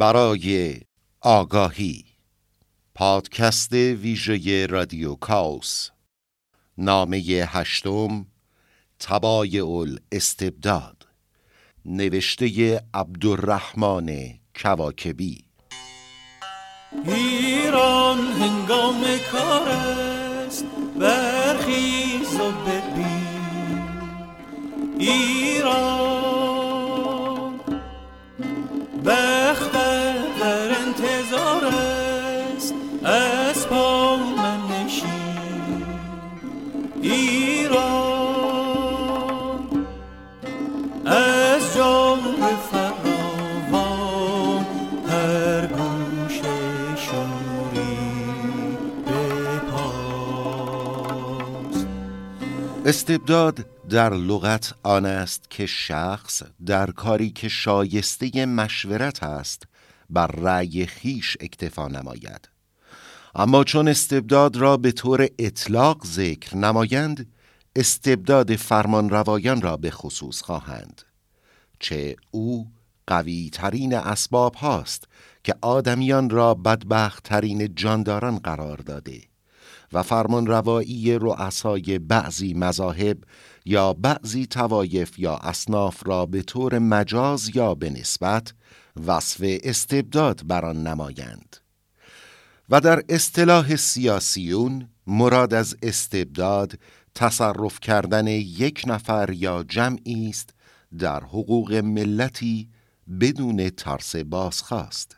برای آگاهی، پادکست ویژه رادیوکااوس، نامه 8، طبایع الاستبداد، نوشته عبدالرحمان کواکبی. ایران هنگام کار است، برخیز و ببین. ایران بخت در انتظار است، از پا منشین. ایران از جمهور فراوان هر گوش شوری بپاست. استبداد در لغت آن است که شخص در کاری که شایسته مشورت است بر رأی خیش اکتفا نماید، اما چون استبداد را به طور اطلاق ذکر نمایند، استبداد فرمانروایان را به خصوص خواهند، چه او قوی ترین اسباب هاست که آدمیان را بدبخت ترین جانداران قرار داده و فرمانروایی رؤسای بعضی مذاهب یا بعضی طوایف یا اصناف را به طور مجاز یا به نسبت وصف استبداد بر آن نمایند. و در اصطلاح سیاسیون مراد از استبداد تصرف کردن یک نفر یا جمعی است در حقوق ملتی بدون ترس بازخواست،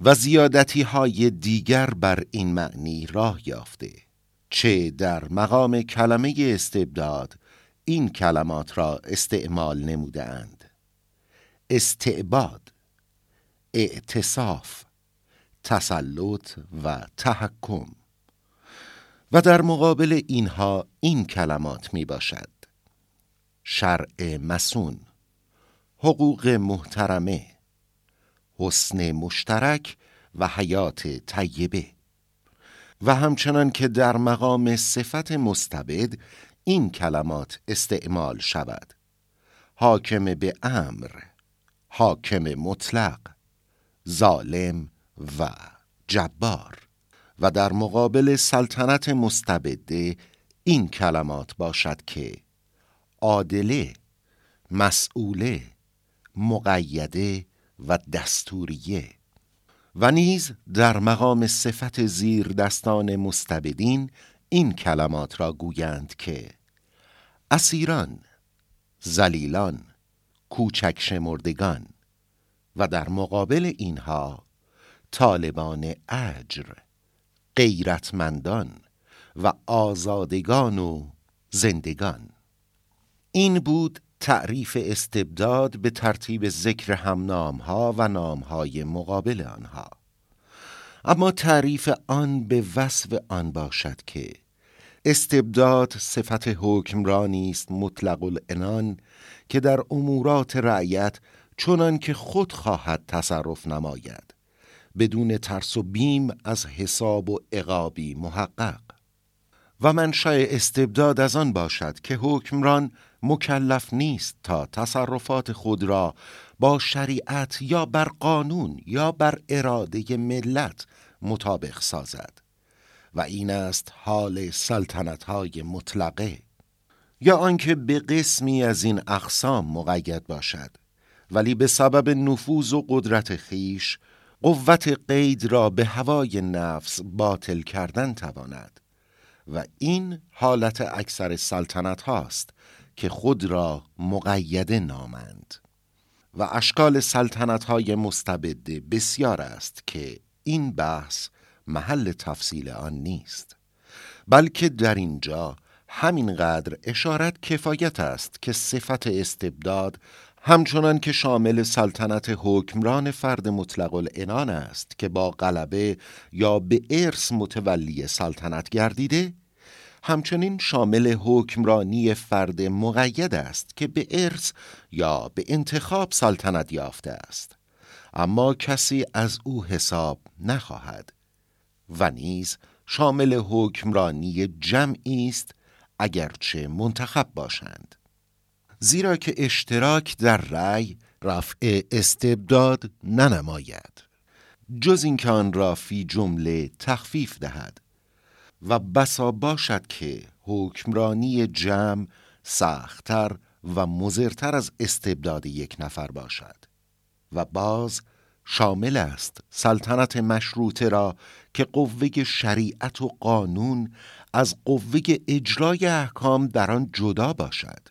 و زیادتی های دیگر بر این معنی راه یافته، چه در مقام کلمه استبداد این کلمات را استعمال نمودند: استعباد، اعتصاف، تسلط و تحکم. و در مقابل اینها این کلمات می باشد: شرع مسون، حقوق محترمه، حسن مشترک و حیات طیبه. و همچنان که در مقام صفت مستبد این کلمات استعمال شود: حاکم به امر، حاکم مطلق، ظالم و جبار. و در مقابل سلطنت مستبده این کلمات باشد که عادله، مسئوله، مقیده و دستوریه. و نیز در مقام صفت زیر دستان مستبدین این کلمات را گویند که اسیران، ذلیلان، کوچک شمردگان. و در مقابل اینها طالبان اجر، غیرتمندان و آزادگان و زندگان. این بود تعریف استبداد به ترتیب ذکر همنامها و نامهای مقابل آنها. اما تعریف آن به وصف آن باشد که استبداد صفت حکمرانی است مطلق العنان که در امورات رعیت چنان که خود خواهد تصرف نماید، بدون ترس و بیم از حساب و عقابی محقق. و منشأ استبداد از آن باشد که حکمران مکلف نیست تا تصرفات خود را با شریعت یا بر قانون یا بر اراده ملت مطابق سازد، و این است حال سلطنت‌های مطلقه، یا آنکه به قسمی از این اقسام مقید باشد ولی به سبب نفوذ و قدرت خیش قوت قید را به هوای نفس باطل کردن تواند. و این حالت اکثر سلطنت هاست که خود را مقیده نامند. و اشکال سلطنت های مستبده بسیار است که این بحث محل تفصیل آن نیست، بلکه در اینجا همینقدر اشارت کفایت است که صفت استبداد همچنان که شامل سلطنت حکمران فرد مطلق العنان است که با غلبه یا به ارث متولی سلطنت گردیده، همچنین شامل حکمرانی فرد مقید است که به ارث یا به انتخاب سلطنت یافته است، اما کسی از او حساب نخواهد. و نیز شامل حکمرانی جمعی است اگرچه منتخب باشند، زیرا که اشتراک در رأی رفع استبداد ننماید. جز این که آن را فی جمله تخفیف دهد و بسا باشد که حکمرانی جمع سخت‌تر و مضرتر از استبداد یک نفر باشد و باز شامل است سلطنت مشروطه را که قوه شریعت و قانون از قوه اجرای احکام در آن جدا باشد،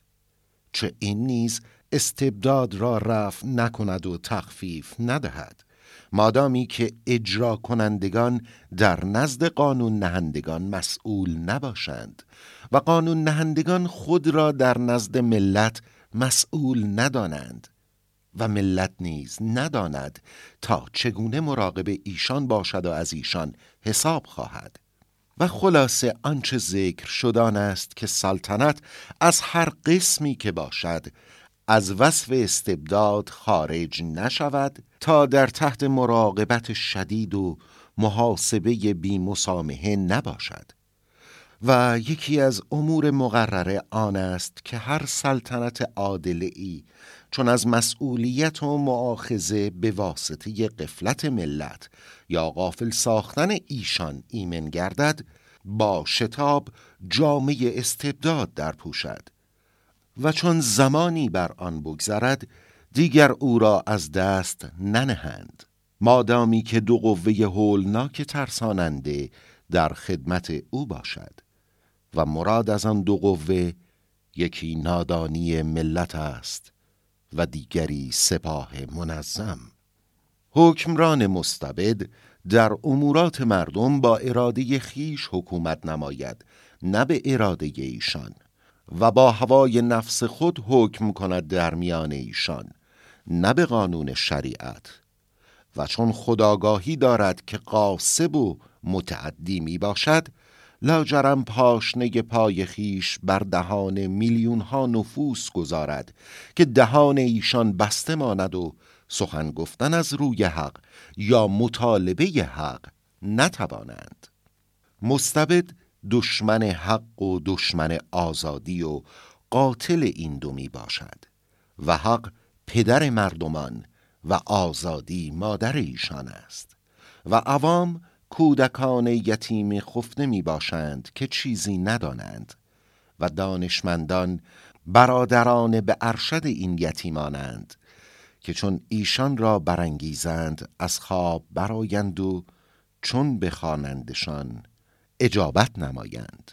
چه این نیز استبداد را رفع نکند و تخفیف ندهد، مادامی که اجرا کنندگان در نزد قانون نهندگان مسئول نباشند و قانون نهندگان خود را در نزد ملت مسئول ندانند و ملت نیز نداند تا چگونه مراقب ایشان باشد و از ایشان حساب خواهد. و خلاصه آنچه ذکر شدان است که سلطنت از هر قسمی که باشد از وصف استبداد خارج نشود تا در تحت مراقبت شدید و محاسبه بی‌مسامحه نباشد. و یکی از امور مقرره آن است که هر سلطنت عادله‌ای چون از مسئولیت و مؤاخذه به واسطه غفلت ملت یا غافل ساختن ایشان ایمن گردد، با شتاب جامه استبداد در پوشد و چون زمانی بر آن بگذرد دیگر او را از دست ننهند، مادامی که دو قوه هولناک ترساننده در خدمت او باشد و مراد از آن دو قوه یکی نادانی ملت است و دیگری سپاه منظم. حکمران مستبد در امورات مردم با اراده خیش حکومت نماید نه به اراده ایشان و با هوای نفس خود حکم کند در میان ایشان نه به قانون شریعت، و چون خودآگاهی دارد که قاصب و متعدی می باشد لاجرم پاشنه پای خیش بر دهان میلیون ها نفوس گذارد که دهان ایشان بسته ماند و سخن گفتن از روی حق یا مطالبه حق نتوانند. مستبد دشمن حق و دشمن آزادی و قاتل این دو می باشد و حق پدر مردمان و آزادی مادر ایشان است و عوام کودکان یتیم خفته می باشند که چیزی ندانند و دانشمندان برادران به ارشد این یتیمانند که چون ایشان را برانگیزند از خواب برآیند و چون بخوانندشان اجابت نمایند.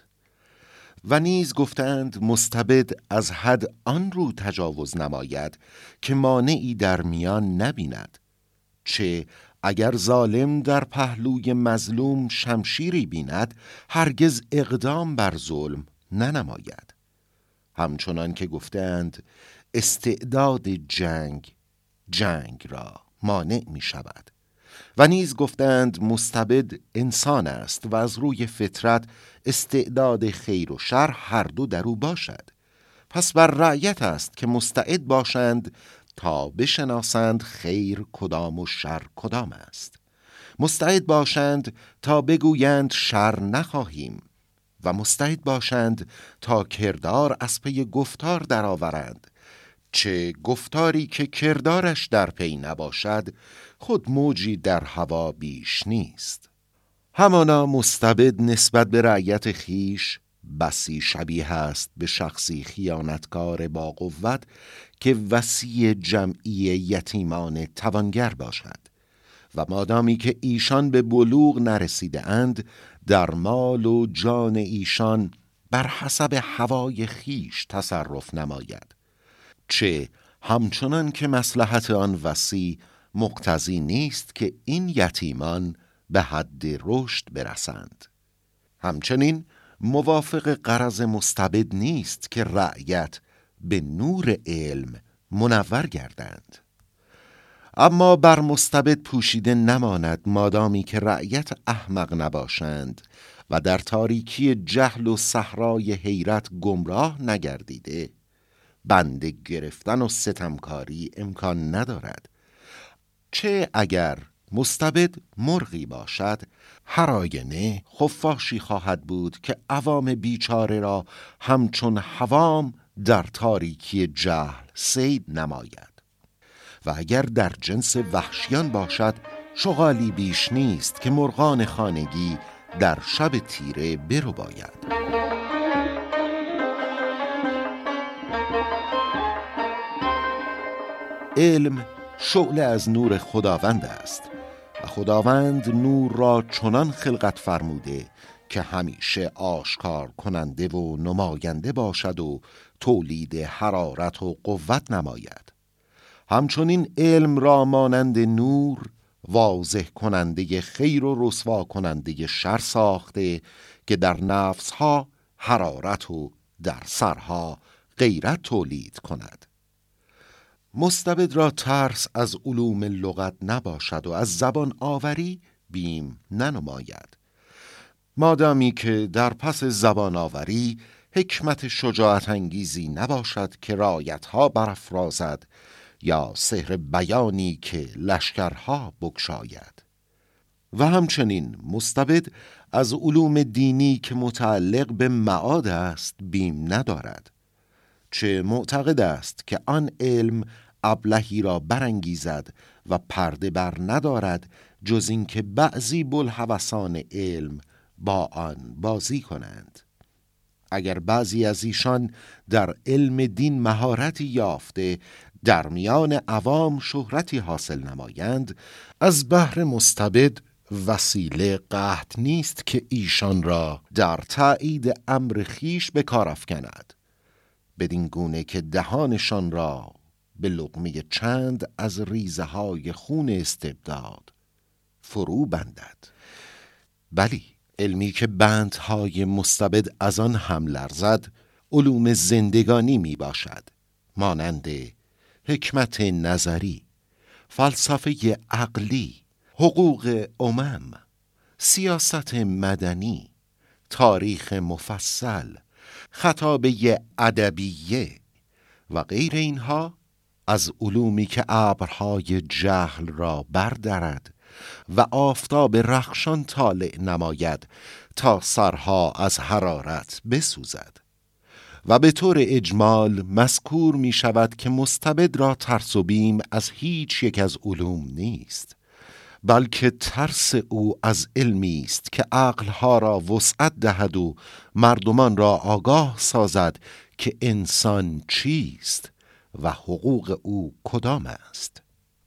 و نیز گفتند مستبد از حد آن رو تجاوز نماید که مانعی در میان نبیند، چه اگر ظالم در پهلوی مظلوم شمشیری بیند هرگز اقدام بر ظلم ننماید. همچنان که گفتند استعداد جنگ را مانع می شود. و نیز گفتند مستبد انسان است و از روی فطرت استعداد خیر و شر هر دو در او باشد، پس بر رعیت است که مستعد باشند تا بشناسند خیر کدام و شر کدام است، مستعد باشند تا بگویند شر نخواهیم و مستعد باشند تا کردار از پی گفتار درآورند، چه گفتاری که کردارش در پی نباشد خود موجی در هوا بیش نیست. همانا مستبد نسبت به رعیت خیش بسی شبیه است به شخصی خیانتکار با قوت که وصی جمعی یتیمان توانگر باشد و مادامی که ایشان به بلوغ نرسیده اند در مال و جان ایشان بر حسب هوای خیش تصرف نماید، چه همچنان که مصلحت آن وصی مقتضی نیست که این یتیمان به حد رشد برسند. همچنین موافق غرض مستبد نیست که رعیت به نور علم منور گردند، اما بر مستبد پوشیده نماند مادامی که رعیت احمق نباشند و در تاریکی جهل و صحرای حیرت گمراه نگردیده بنده گرفتن و ستمکاری امکان ندارد، چه اگر مستبد مرغی باشد هر آینه خفاشی خواهد بود که عوام بیچاره را همچون حوام در تاریکی جهل سید نماید، و اگر در جنس وحشیان باشد شغالی بیش نیست که مرغان خانگی در شب تیره برو باید. علم شعله از نور خداوند است و خداوند نور را چنان خلقت فرموده که همیشه آشکار کننده و نماینده باشد و تولید حرارت و قوت نماید. همچنین علم را مانند نور واضح کننده خیر و رسوا کننده شر ساخته که در نفسها حرارت و در سرها غیرت تولید کند. مستبد را ترس از علوم لغت نباشد و از زبان آوری بیم ننماید. مادامی که در پس زبان آوری حکمت شجاعت انگیزی نباشد که رایتها برافرازد یا سحر بیانی که لشکرها بکشاید. و همچنین مستبد از علوم دینی که متعلق به معاد است بیم ندارد، چه معتقد است که آن علم ابلهی را برانگیزد و پرده بر ندارد جز این که بعضی بلهوسان علم با آن بازی کنند. اگر بعضی از ایشان در علم دین مهارتی یافته در میان عوام شهرتی حاصل نمایند، از بحر مستبد وسیله قحط نیست که ایشان را در تایید امر خیش به کار افکند، بدین گونه که دهانشان را به لقمه چند از ریزه های خون استبداد فرو بندد. بلی، علمی که بندهای مستبد از آن هم لرزد علوم زندگانی می باشد، مانند حکمت نظری، فلسفه عقلی، حقوق امم، سیاست مدنی، تاریخ مفصل، خطابه ادبیه و غیر اینها از علومی که ابرهای جهل را بردرد و آفتاب رخشان طالع نماید تا سرها از حرارت بسوزد. و به طور اجمال مذکور می شود که مستبد را ترس و بیم از هیچ یک از علوم نیست، بلکه ترس او از علمی است که عقلها را وسعت دهد و مردمان را آگاه سازد که انسان چیست و حقوق او کدام است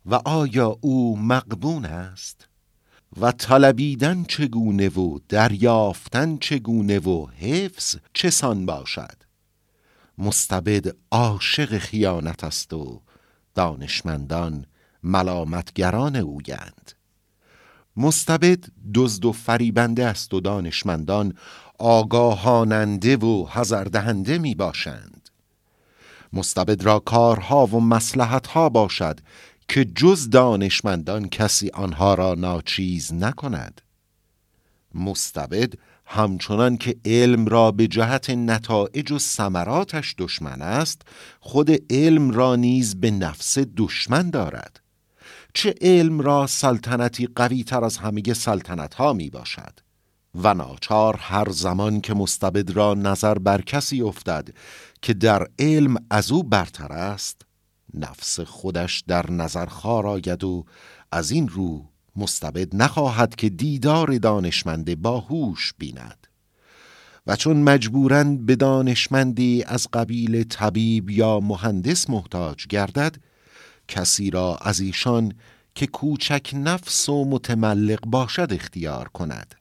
و آیا او مقبول است و طلبیدن چگونه و دریافتن چگونه و حفظ چسان باشد. مستبد عاشق خیانت است و دانشمندان ملامتگران اویند. مستبد دزد و فریبنده است و دانشمندان آگاهاننده و حذردهنده می باشند. مستبد را کارها و مصلحتها باشد که جز دانشمندان کسی آنها را ناچیز نکند. مستبد همچنان که علم را به جهت نتایج و ثمراتش دشمن است، خود علم را نیز به نفس دشمن دارد. چه علم را سلطنتی قوی تر از همه سلطنت ها می باشد و ناچار هر زمان که مستبد را نظر بر کسی افتد که در علم از او برتر است، نفس خودش در نظر خار آید و از این رو مستبد نخواهد که دیدار دانشمند باهوش بیند. و چون مجبوراً به دانشمندی از قبیل طبیب یا مهندس محتاج گردد، کسی را از ایشان که کوچک نفس و متملق باشد اختیار کند.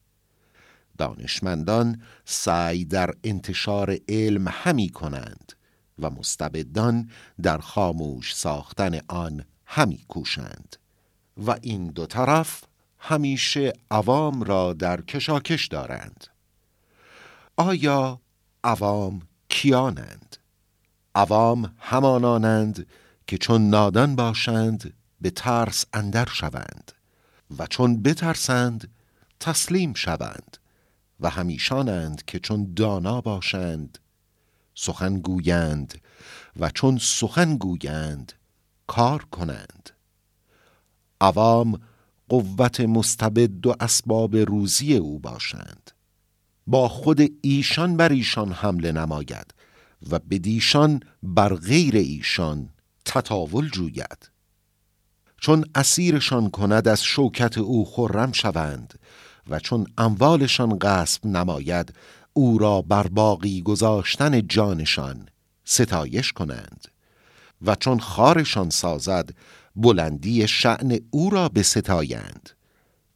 دانشمندان سعی در انتشار علم همی کنند و مستبدان در خاموش ساختن آن همی کوشند و این دو طرف همیشه عوام را در کشاکش دارند. آیا عوام کیانند؟ عوام همانانند که چون نادان باشند به ترس اندر شوند و چون بترسند تسلیم شوند و همیشانند که چون دانا باشند سخن گویند و چون سخن گویند کار کنند. عوام قوت مستبد و اسباب روزی او باشند. با خود ایشان بر ایشان حمله نماید و بدیشان بر غیر ایشان تطاول جوید. چون اسیرشان کند از شوکت او خرم شوند و چون اموالشان غصب نماید او را بر باقی گذاشتن جانشان ستایش کنند و چون خارشان سازد بلندی شأن او را به ستایند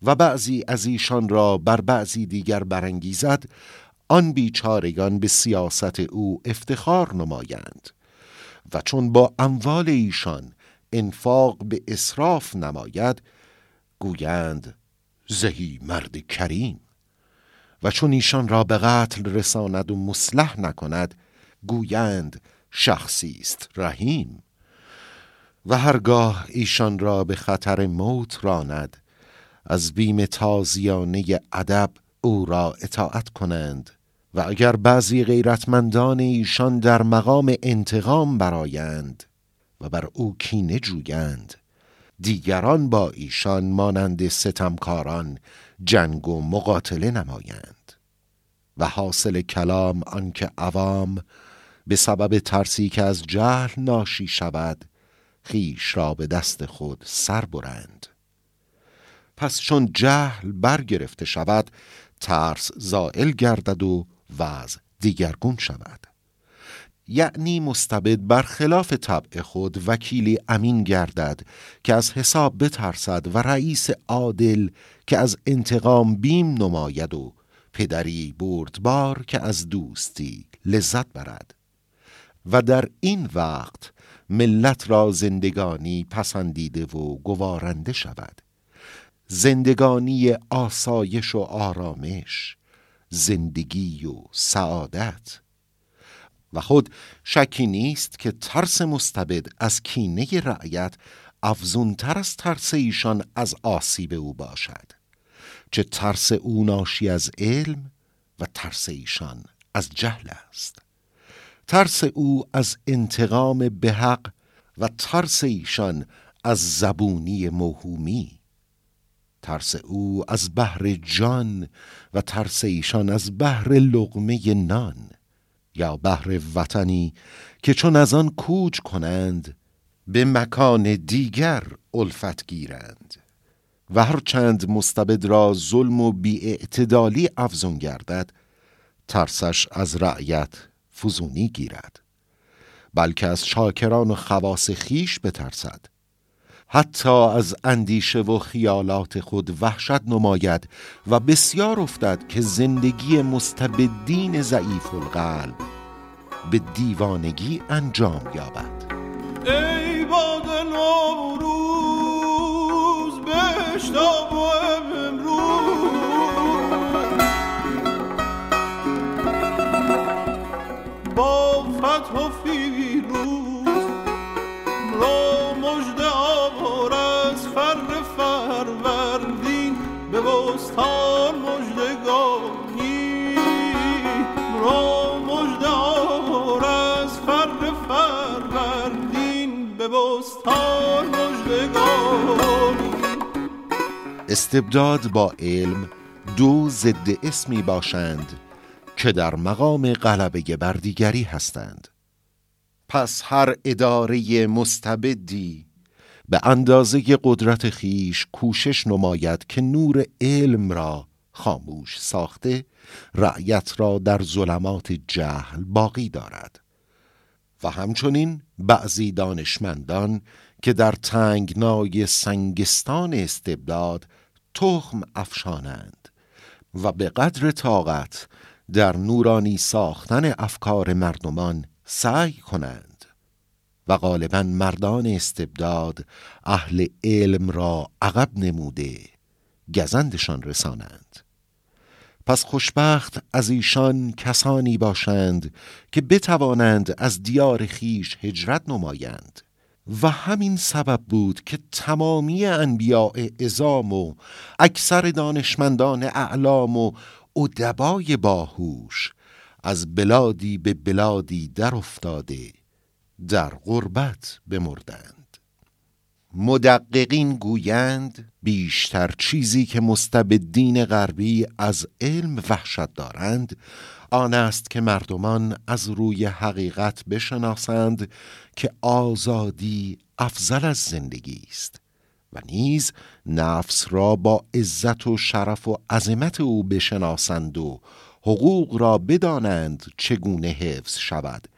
و بعضی از ایشان را بر بعضی دیگر برانگیزد، آن بیچارگان به سیاست او افتخار نمایند و چون با اموال ایشان انفاق به اسراف نماید گویند زهی مرد کریم و چون ایشان را به قتل رساند و مصلح نکند گویند شخصی است رحیم و هرگاه ایشان را به خطر موت راند از بیم تازیانه ادب او را اطاعت کنند و اگر بعضی غیرتمندان ایشان در مقام انتقام برآیند و بر او کینه جویند دیگران با ایشان مانند ستمکاران جنگ و مقاتله نمایند و حاصل کلام آنکه عوام به سبب ترسی که از جهل ناشی شود خویش را به دست خود سر برند. پس چون جهل برگرفته شود ترس زائل گردد و وضع دیگرگون شود، یعنی مستبد برخلاف طبع خود وکیلی امین گردد که از حساب بترسد و رئیس عادل که از انتقام بیم نماید و پدری بردبار که از دوستی لذت برد و در این وقت ملت را زندگانی پسندیده و گوارنده شود، زندگانی آسایش و آرامش، زندگی و سعادت. و خود شکی نیست که ترس مستبد از کینه رعیت افزونتر از ترس ایشان از آسیب او باشد، چه ترس او ناشی از علم و ترس ایشان از جهل است، ترس او از انتقام به حق و ترس ایشان از زبونی موهومی، ترس او از بحر جان و ترس ایشان از بحر لقمه نان یا بحر وطنی که چون از آن کوچ کنند به مکان دیگر الفت گیرند. و هرچند مستبد را ظلم و بی‌اعتدالی افزون گردد ترسش از رعیت فزونی گیرد، بلکه از شاکران و خواص خیش بترسد، حتی از اندیشه و خیالات خود وحشت نماید و بسیار افتد که زندگی مستبدین ضعیف القلب به دیوانگی انجام یابد. ای باد نوروز بشتاب و امروز با فتح و فیروز را مجد آور از فروردین به بستان مژدگانی، را مجد آور از فروردین به بستان مژدگانی. استبداد با علم دو ضد اسمی باشند که در مقام غلبه بر دیگری هستند. پس هر اداره مستبدی به اندازه قدرت خیش کوشش نماید که نور علم را خاموش ساخته رعیت را در ظلمات جهل باقی دارد. و همچنین بعضی دانشمندان که در تنگنای سنگستان استبداد تخم افشانند و به قدر طاقت در نورانی ساختن افکار مردمان سعی کنند و غالباً مردان استبداد اهل علم را عقب نموده گزندشان رسانند. پس خوشبخت از ایشان کسانی باشند که بتوانند از دیار خیش هجرت نمایند و همین سبب بود که تمامی انبیاء عظام و اکثر دانشمندان اعلام و ادبای باهوش از بلادی به بلادی در افتاده در غربت بمردند. مدققین گویند بیشتر چیزی که مستبدین غربی از علم وحشت دارند آن است که مردمان از روی حقیقت بشناسند که آزادی افضل از زندگی است و نیز نفس را با عزت و شرف و عظمت او بشناسند و حقوق را بدانند چگونه حفظ شود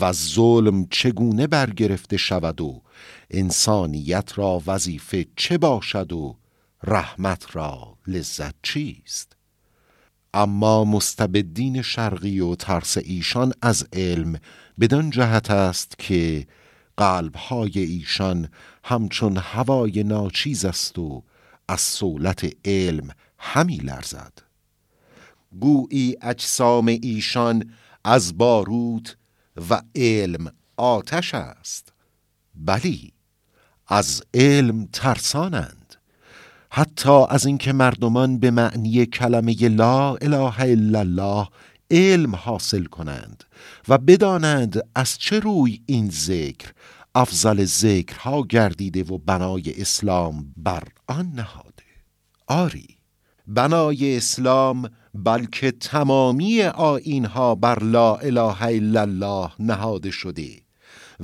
و ظلم چگونه برگرفته شود و انسانیت را وظیفه چه باشد و رحمت را لذت چیست. اما مستبدین شرقی و ترس ایشان از علم بدان جهت است که قلب‌های ایشان همچون هوای ناچیز است و از صولت علم همی لرزد. گویی اجسام ایشان از باروت و علم آتش است. بلی، از علم ترسانند، حتی از اینکه مردمان به معنی کلمه لا اله الا الله علم حاصل کنند و بدانند از چه روی این ذکر افضل ذکرها گردیده و بنای اسلام بر آن نهاده. آری، بنای اسلام بلکه تمامی آیینها بر لا اله الا الله نهاده شده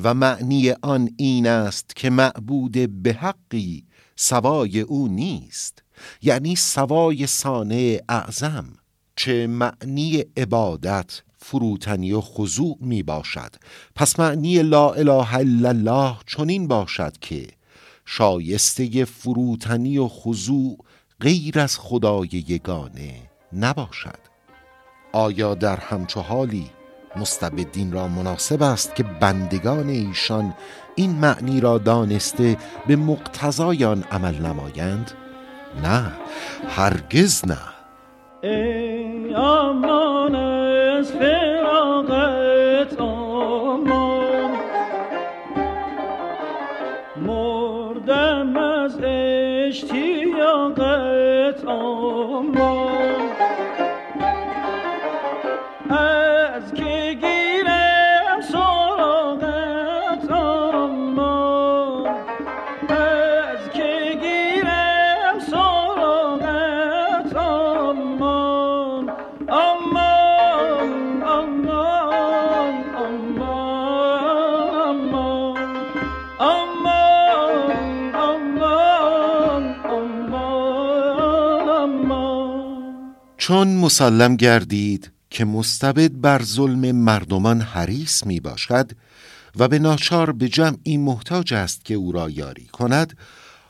و معنی آن این است که معبود به حقی سوای او نیست، یعنی سوای صانع اعظم، چه معنی عبادت فروتنی و خضوع می باشد. پس معنی لا اله الا الله چنین باشد که شایسته فروتنی و خضوع غیر از خدای یگانه نباشد. آیا در همچو حالی مستبدین را مناسب است که بندگان ایشان این معنی را دانسته به مقتضای آن عمل نمایند؟ نه، هرگز نه. ای امان از فراقت آمان، مردم از اشتیاقت آمان، از که گیرم سراغت آمان، از که گیرم سراغت آمان، آمان، آمان، آمان، آمان، چون مسلم گردید که مستبد بر ظلم مردمان حریص می باشد و به ناچار به جمعی محتاج است که او را یاری کند،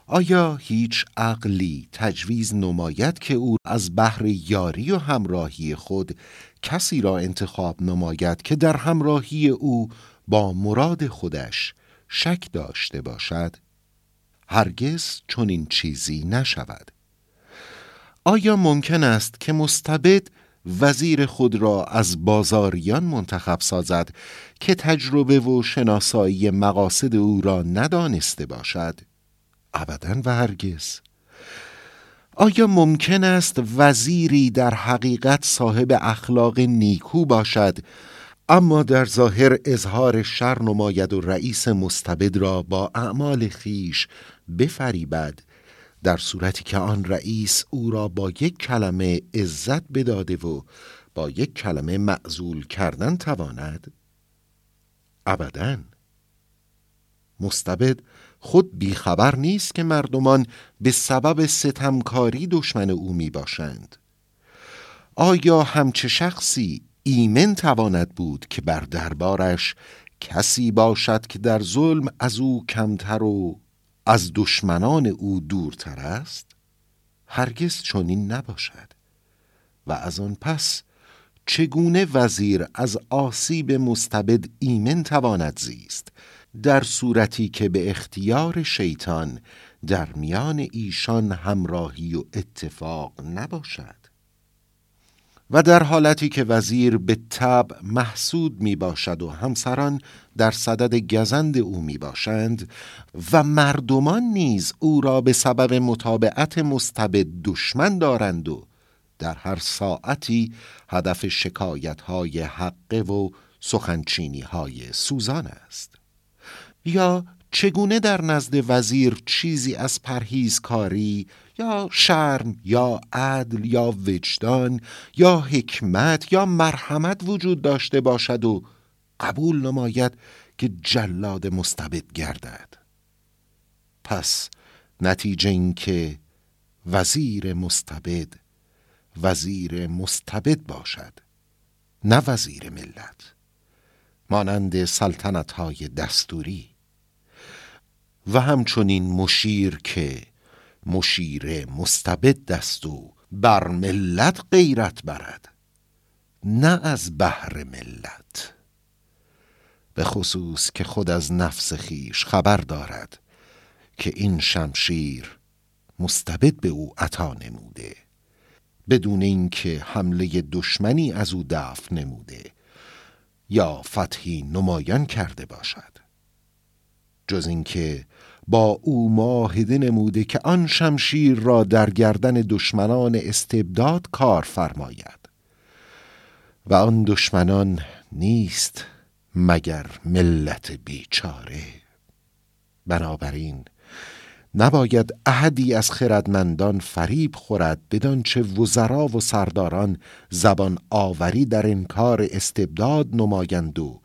آیا هیچ عقلی تجویز نماید که او از بحر یاری و همراهی خود کسی را انتخاب نماید که در همراهی او با مراد خودش شک داشته باشد؟ هرگز چنین چیزی نشود. آیا ممکن است که مستبد وزیر خود را از بازاریان منتخب سازد که تجربه و شناسایی مقاصد او را ندانسته باشد؟ ابداً و هرگز. آیا ممکن است وزیری در حقیقت صاحب اخلاق نیکو باشد اما در ظاهر اظهار شر نماید و رئیس مستبد را با اعمال خیش بفریبد، در صورتی که آن رئیس او را با یک کلمه عزت بداده و با یک کلمه معزول کردن تواند؟ ابداً. مستبد خود بیخبر نیست که مردمان به سبب ستمکاری دشمن او می باشند. آیا همچه شخصی ایمن تواند بود که بر دربارش کسی باشد که در ظلم از او کمتر و از دشمنان او دورتر است؟ هرگز چنین نباشد. و از آن پس چگونه وزیر از آسیب مستبد ایمن تواند زیست، در صورتی که به اختیار شیطان در میان ایشان همراهی و اتفاق نباشد و در حالتی که وزیر به طبع محسود می باشد و همسران در صدد گزند او می باشند و مردمان نیز او را به سبب متابعت مستبد دشمن دارند و در هر ساعتی هدف شکایت‌های حقه و سخنچینی‌های سوزان است؟ یا چگونه در نزد وزیر چیزی از پرهیزکاری یا شرم یا عدل یا وجدان یا حکمت یا مرحمت وجود داشته باشد و قبول نماید که جلاد مستبد گردد؟ پس نتیجه این که وزیر مستبد باشد، نه وزیر ملت، مانند سلطنت‌های دستوری. و همچنین مشیر که مشیر مستبد دستو بر ملت غیرت برد، نه از بهر ملت، به خصوص که خود از نفس خیش خبر دارد که این شمشیر مستبد به او عطا نموده، بدون اینکه حمله دشمنی از او دفع نموده یا فتحی نمایان کرده باشد، جز اینکه با او معاهده نموده که آن شمشیر را در گردن دشمنان استبداد کار فرماید، و آن دشمنان نیست مگر ملت بیچاره. بنابراین نباید احدی از خردمندان فریب خورد بدان چه وزرا و سرداران زبان آوری در انکار استبداد نمایند و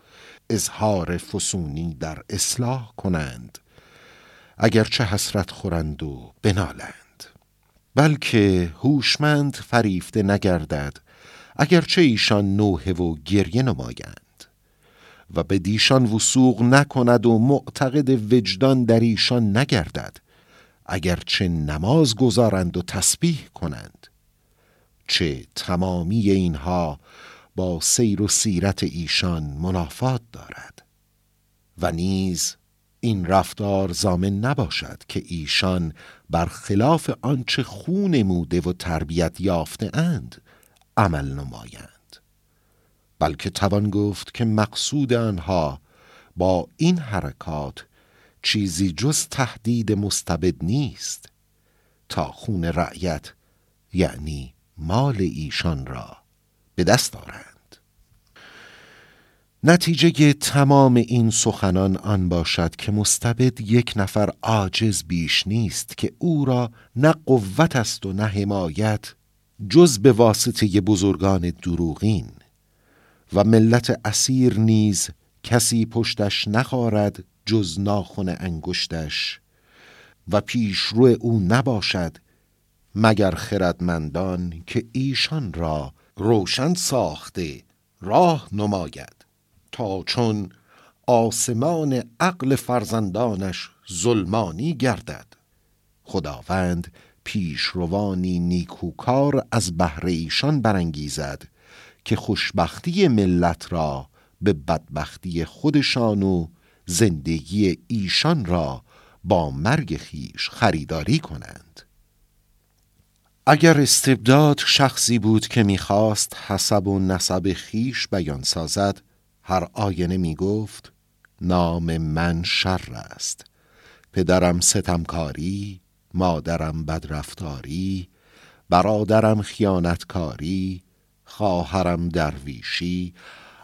اظهار فسونی در اصلاح کنند، اگرچه حسرت خورند و بنالند. بلکه هوشمند فریفته نگردد اگرچه ایشان نوحه و گریه نمایند، و به دیشان وسوق نکند و معتقد وجدان در ایشان نگردد اگرچه نماز گذارند و تسبیح کنند، چه تمامی اینها با سیر و سیرت ایشان منافات دارد. و نیز این رفتار ضامن نباشد که ایشان برخلاف آنچه خون موده و تربیت یافته اند عمل نمایند، بلکه توان گفت که مقصود آنها با این حرکات چیزی جز تهدید مستبد نیست تا خون رعیت، یعنی مال ایشان را به دست آورند. نتیجه تمام این سخنان آن باشد که مستبد یک نفر عاجز بیش نیست که او را نه قوت است و نه حمایت جز به واسطه بزرگان دروغین، و ملت اسیر نیز کسی پشتش نخارد جز ناخن انگشتش، و پیش روی او نباشد مگر خردمندان که ایشان را روشن ساخته راه نماید، تا چون آسمان عقل فرزندانش ظلمانی گردد، خداوند پیشروانی نیکوکار از بهر ایشان برانگیزد که خوشبختی ملت را به بدبختی خودشان و زندگی ایشان را با مرگ خیش خریداری کنند. اگر استبداد شخصی بود که می‌خواست حسب و نسب خیش بیان سازد، هر آینه می‌گفت نام من شر است، پدرم ستمکاری، مادرم بدرفتاری، برادرم خیانتکاری، خواهرم درویشی،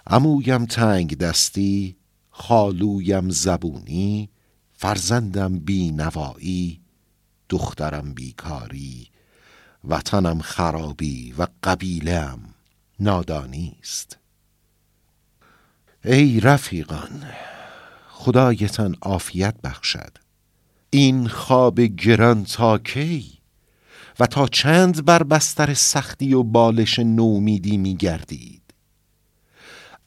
عمویم تنگ دستی، خالویم زبونی، فرزندم بینوایی، دخترم بیکاری، وطنم خرابی و قبیله‌ام نادانی است. ای رفیقان، خدایتان عافیت بخشد. این خواب گران تا کی و تا چند بر بستر سختی و بالش نومیدی می‌گردید؟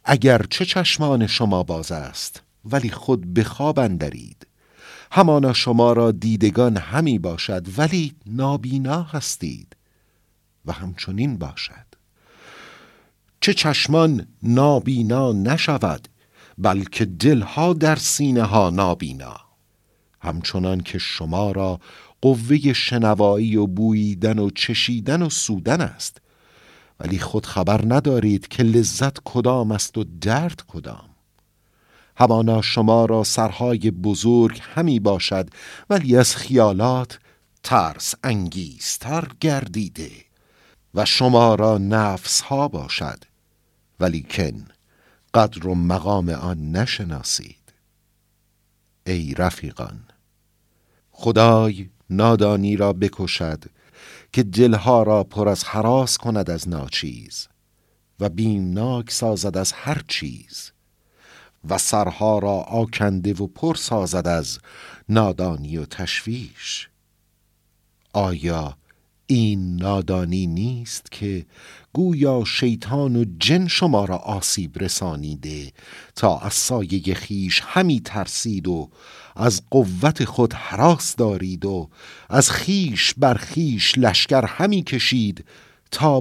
اگر چه چشمان شما باز است ولی خود به خواب اندرید، همانا شما را دیدگان همی باشد ولی نابینا هستید، و همچنین باشد. چه چشمان نابینا نشود بلکه دلها در سینه ها نابینا، همچنان که شما را قوه شنوایی و بوییدن و چشیدن و سودن است، ولی خود خبر ندارید که لذت کدام است و درد کدام. همانا شما را سرهای بزرگ همی باشد ولی از خیالات ترس انگیزتر گردیده، و شما را نفس ها باشد ولی کن قدر و مقام آن نشناسید. ای رفیقان، خدای نادانی را بکشد که دلها را پر از هراس کند از ناچیز و بیمناک سازد از هر چیز، و سرها را آکنده و پر سازد از نادانی و تشویش، آیا این نادانی نیست که گویا شیطان و جن شما را آسیب رسانیده تا از سایه خیش همی ترسید و از قوت خود هراس دارید و از خیش بر خیش لشکر همی کشید تا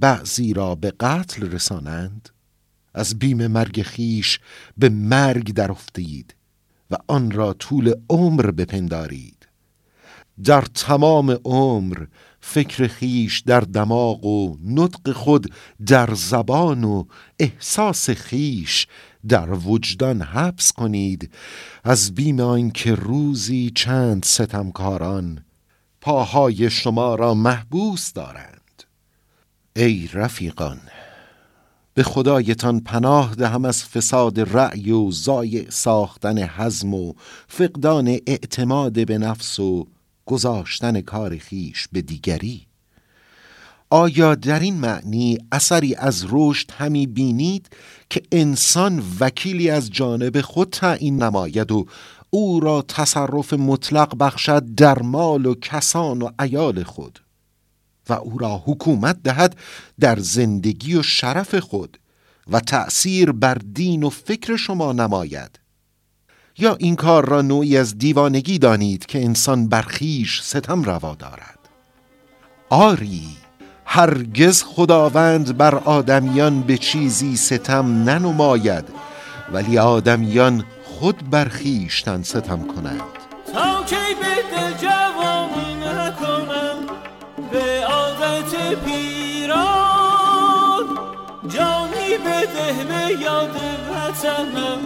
بعضی را به قتل رسانند؟ از بیم مرگ خیش به مرگ در افتید و آن را طول عمر بپندارید. در تمام عمر فکر خیش در دماغ و نطق خود در زبان و احساس خیش در وجدان حبس کنید، از بیم آنکه روزی چند ستمکاران پاهای شما را محبوس دارند. ای رفیقان، به خدایتان پناه دهم از فساد رأی و ضایع ساختن حزم و فقدان اعتماد به نفس و گذاشتن کار خیش به دیگری. آیا در این معنی اثری از رشد همی بینید که انسان وکیلی از جانب خود تعیین نماید و او را تصرف مطلق بخشد در مال و کسان و عیال خود و او را حکومت دهد در زندگی و شرف خود و تأثیر بر دین و فکر شما نماید؟ یا این کار را نوعی از دیوانگی دانید که انسان بر خویش ستم روا دارد؟ آری، هرگز خداوند بر آدمیان به چیزی ستم ننماید، ولی آدمیان خود بر خویشتن ستم کنند. تا کی به دل جوامی نکنم به عادت پیران، جانی بده به یاد وطنم،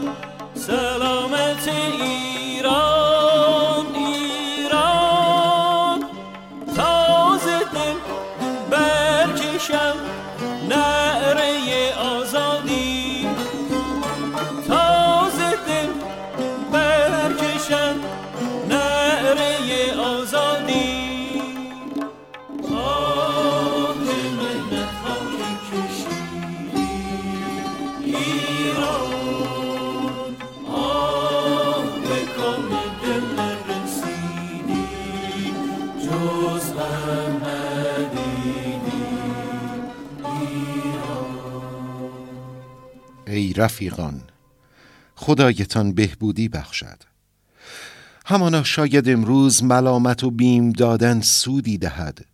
سلامت ایران، ایران. تازه دل برکشم نعره آزادی، تازه دل برکشم نعره آزادی. آه مهنت ها که کشیدی ایران، ای رفیقان، خدایتان بهبودی بخشد. همانا شاید امروز ملامت و بیم دادن سودی دهد،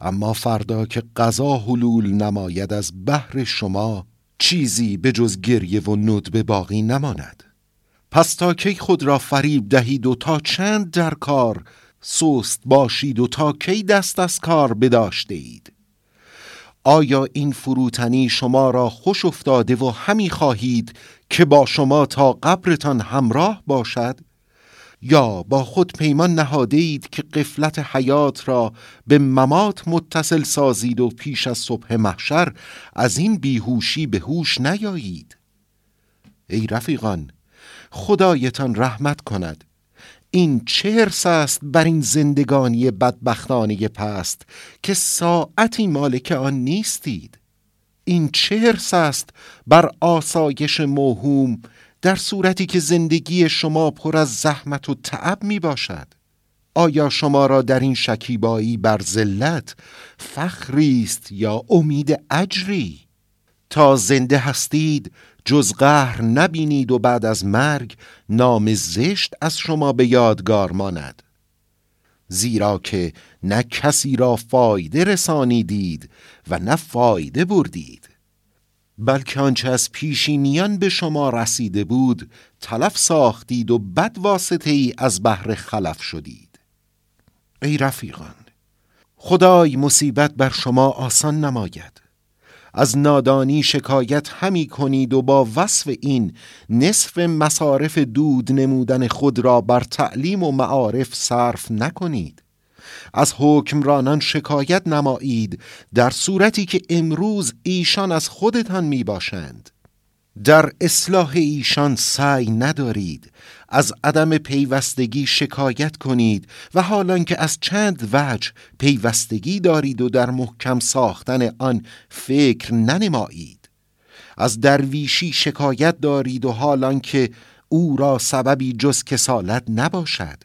اما فردا که قضا حلول نماید از بحر شما چیزی به جز گریه و ندبه باقی نماند. پس تا کی خود را فریب دهید و تا چند در کار سست باشید و تا کی دست از کار بداشته اید؟ آیا این فروتنی شما را خوش افتاده و همی خواهید که با شما تا قبرتان همراه باشد؟ یا با خود پیمان نهاده اید که قفلت حیات را به ممات متصل سازید و پیش از صبح محشر از این بیهوشی به هوش نیایید؟ ای رفیقان، خدایتان رحمت کند. این چه حرص است بر این زندگانی بدبختانه پست که ساعتی مالک آن نیستید. این چه حرص است بر آسایش موهوم در صورتی که زندگی شما پر از زحمت و تعب می باشد. آیا شما را در این شکیبایی بر ذلت فخری است یا امید اجری؟ تا زنده هستید جز قهر نبینید و بعد از مرگ نام زشت از شما به یادگار ماند، زیرا که نه کسی را فایده رسانیدید و نه فایده بردید، بلکه آنچه از پیشینیان به شما رسیده بود تلف ساختید و بد واسطه ای از بهر خلف شدید. ای رفیقان، خدای مصیبت بر شما آسان نماید. از نادانی شکایت همی کنید و با وصف این نصف مصارف دود نمودن خود را بر تعلیم و معارف صرف نکنید. از حکمرانان شکایت نمایید در صورتی که امروز ایشان از خودتان می باشند. در اصلاح ایشان سعی ندارید. از عدم پیوستگی شکایت کنید و حالان که از چند وجه پیوستگی دارید و در محکم ساختن آن فکر ننمایید. از درویشی شکایت دارید و حالان که او را سببی جز کسالت نباشد.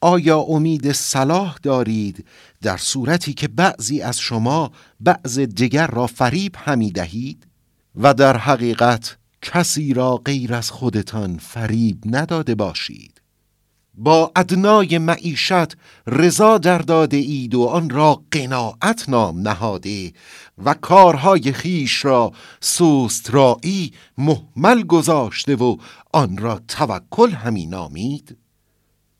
آیا امید صلاح دارید در صورتی که بعضی از شما بعض دیگر را فریب همی دهید؟ و در حقیقت کسی را غیر از خودتان فریب نداده باشید. با ادنای معیشت رضا در داده اید و آن را قناعت نام نهاده و کارهای خیش را سسترایی مهمل گذاشته و آن را توکل همی نامید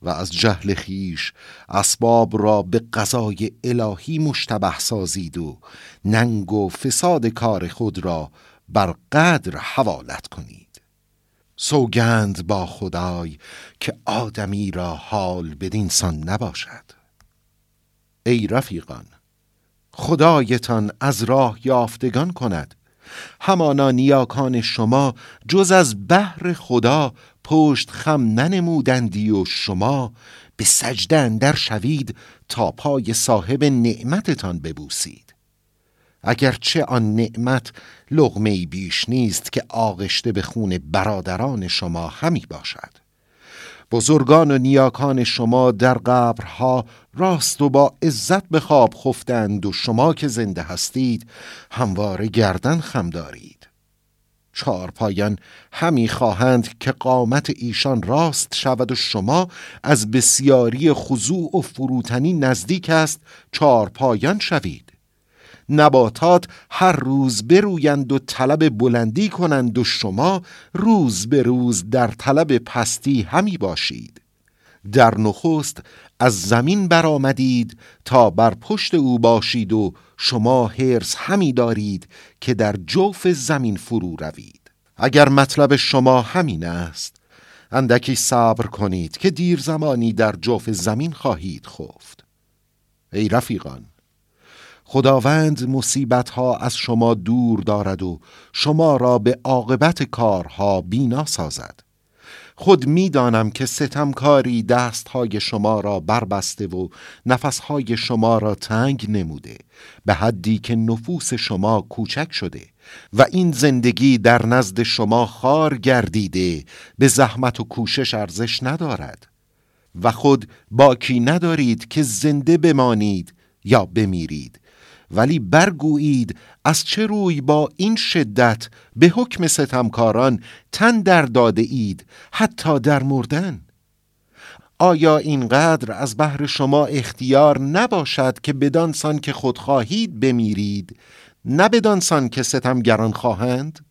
و از جهل خیش اسباب را به قضای الهی مشتبه سازید و ننگ و فساد کار خود را بر قدر حوالت کنید. سوگند با خدای که آدمی را حال بدین سان نباشد. ای رفیقان، خدایتان از راه یافتگان کند، همانا نیاکان شما جز از بحر خدا پشت خم ننمودندی و شما به سجده اندر شوید تا پای صاحب نعمتتان ببوسید، اگرچه آن نعمت لقمه بیش نیست که آغشته به خون برادران شما همی باشد. بزرگان و نیاکان شما در قبرها راست و با عزت به خواب خفتند و شما که زنده هستید همواره گردن خم دارید. چارپایان همی خواهند که قامت ایشان راست شود و شما از بسیاری خضوع و فروتنی نزدیک است چارپایان شوید. نباتات هر روز برویند و طلب بلندی کنند و شما روز به روز در طلب پستی همی باشید. در نخست از زمین برآمدید تا بر پشت او باشید و شما حرص همی دارید که در جوف زمین فرو روید. اگر مطلب شما همین است، اندکی صبر کنید که دیر زمانی در جوف زمین خواهید خفت. ای رفیقان، خداوند مصیبت‌ها از شما دور دارد و شما را به عاقبت کارها بینا سازد. خود می‌دانم که ستمکاری دست‌های شما را بربسته و نفس‌های شما را تنگ نموده، به حدی که نفوس شما کوچک شده و این زندگی در نزد شما خار گردیده، به زحمت و کوشش ارزش ندارد و خود باکی ندارید که زنده بمانید یا بمیرید. ولی برگویید از چه روی با این شدت به حکم ستمکاران تن در داده اید حتی در مردن؟ آیا اینقدر از بحر شما اختیار نباشد که بدانسان که خود خواهید بمیرید، نه بدانسان که ستمگران خواهند؟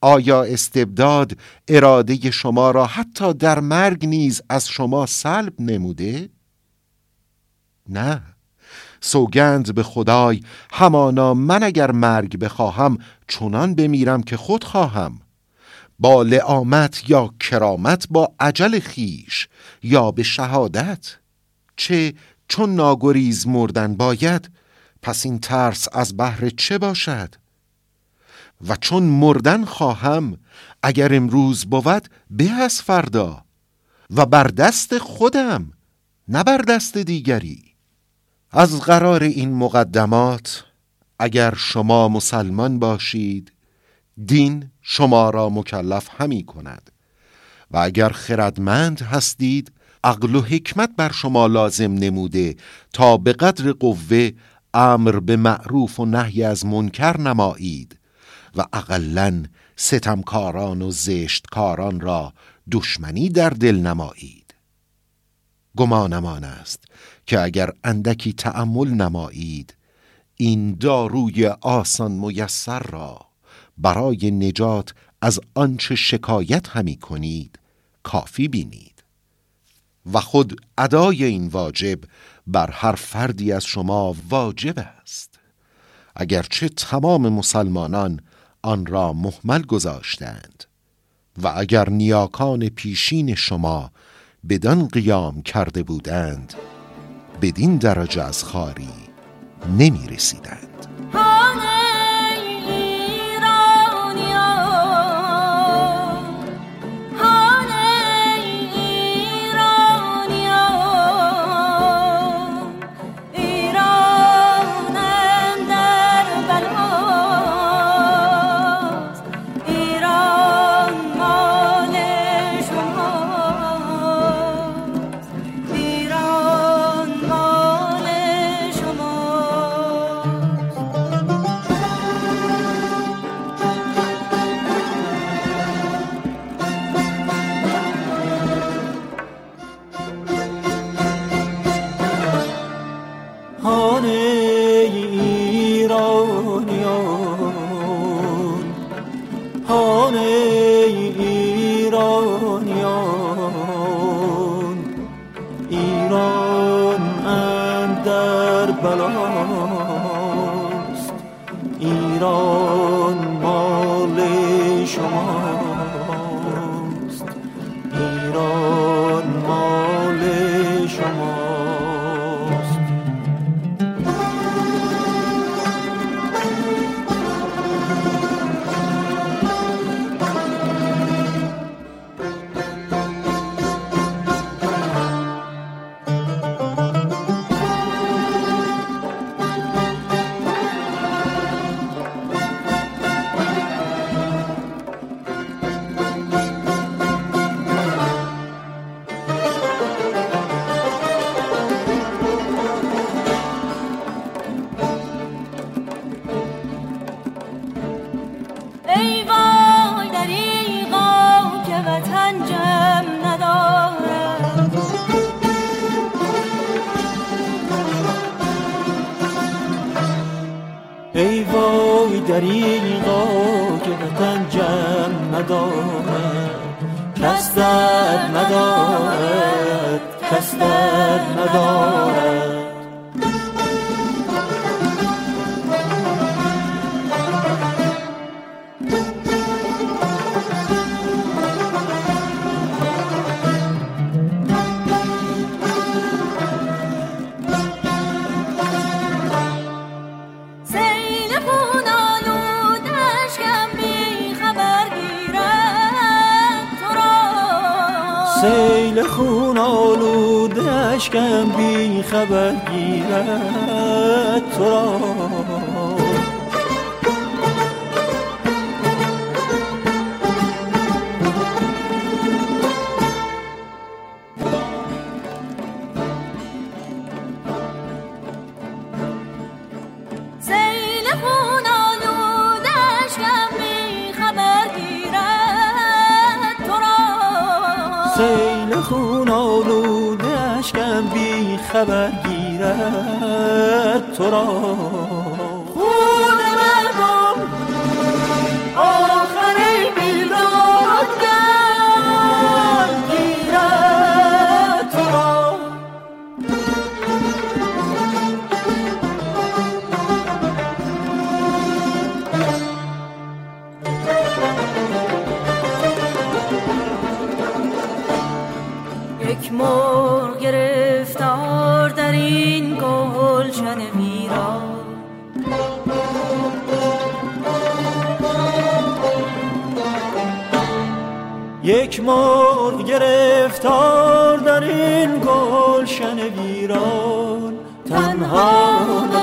آیا استبداد اراده شما را حتی در مرگ نیز از شما سلب نموده؟ نه، سوگند به خدای همانا من اگر مرگ بخواهم چنان بمیرم که خود خواهم، با لعامت یا کرامت، با اجل خیش یا به شهادت. چه چون ناگریز مردن باید، پس این ترس از بهر چه باشد؟ و چون مردن خواهم، اگر امروز بود به از فردا و بر دست خودم نه بر دست دیگری. از قرار این مقدمات، اگر شما مسلمان باشید، دین شما را مکلف همی کند و اگر خردمند هستید، عقل و حکمت بر شما لازم نموده تا به قدر قوه امر به معروف و نهی از منکر نمایید و اقلن ستمکاران و زشتکاران را دشمنی در دل نمایید. گمانم آن است که اگر اندکی تأمل نمایید، این داروی آسان میسر را برای نجات از آنچه شکایت همی کنید کافی بینید و خود ادای این واجب بر هر فردی از شما واجب است، اگرچه تمام مسلمانان آن را مهمل گذاشتند و اگر نیاکان پیشین شما بدان قیام کرده بودند، بدین درجه از خواری نمی رسیدند. ایران مال شماست. جهان ایرانیان، جهان ایرانیان، ایران اندر بلاست، ایران مال شماست، ایران مال شما. ای وای دریغا که وطن جم ندارد، کس در ندارد، کس در ندارد. سیل خون آلوده اشکم بی خبر گیرد تو را، سیل خون آلوده اشکم بی خبر گیرد تو را، خون آلوده اشکم بی خبر گیرد تو را. خون مردم آخر بیداد گیرد تو را. یک مرغ گرفتار در این گلشن ویران، یک مرغ گرفتار در این گلشن ویران، تنها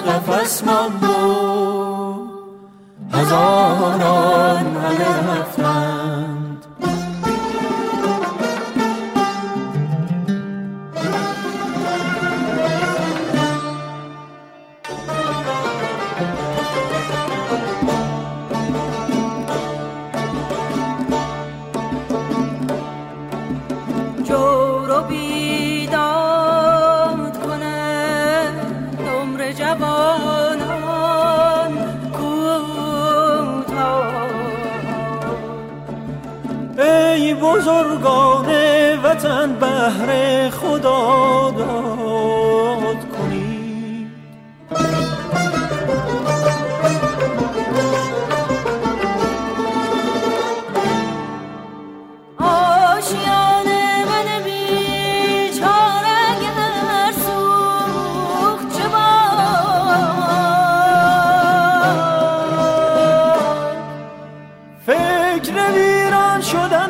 قفس ماند و هزاران رفتند. بزرگان وطن بهر خدا داد کنید، آشیان من بیچاره اگر سوخت چه باید؟ فکر ویران شدن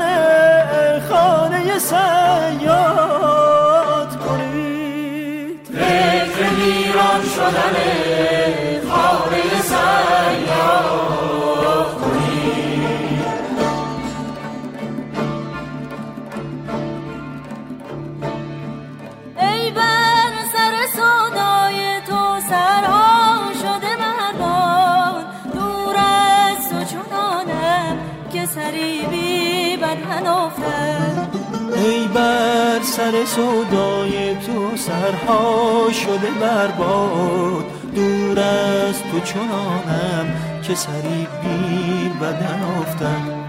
سیاد کنید، فکر ویران شدن خانه سیاد کنید. ای بر سر صدای تو سرها شده مردان، دور از تو چونانم که سری بی بدن افتد. ای بر سر سودای تو سرها شده برباد، دور از تو چنانم که سری بی بدن افتم.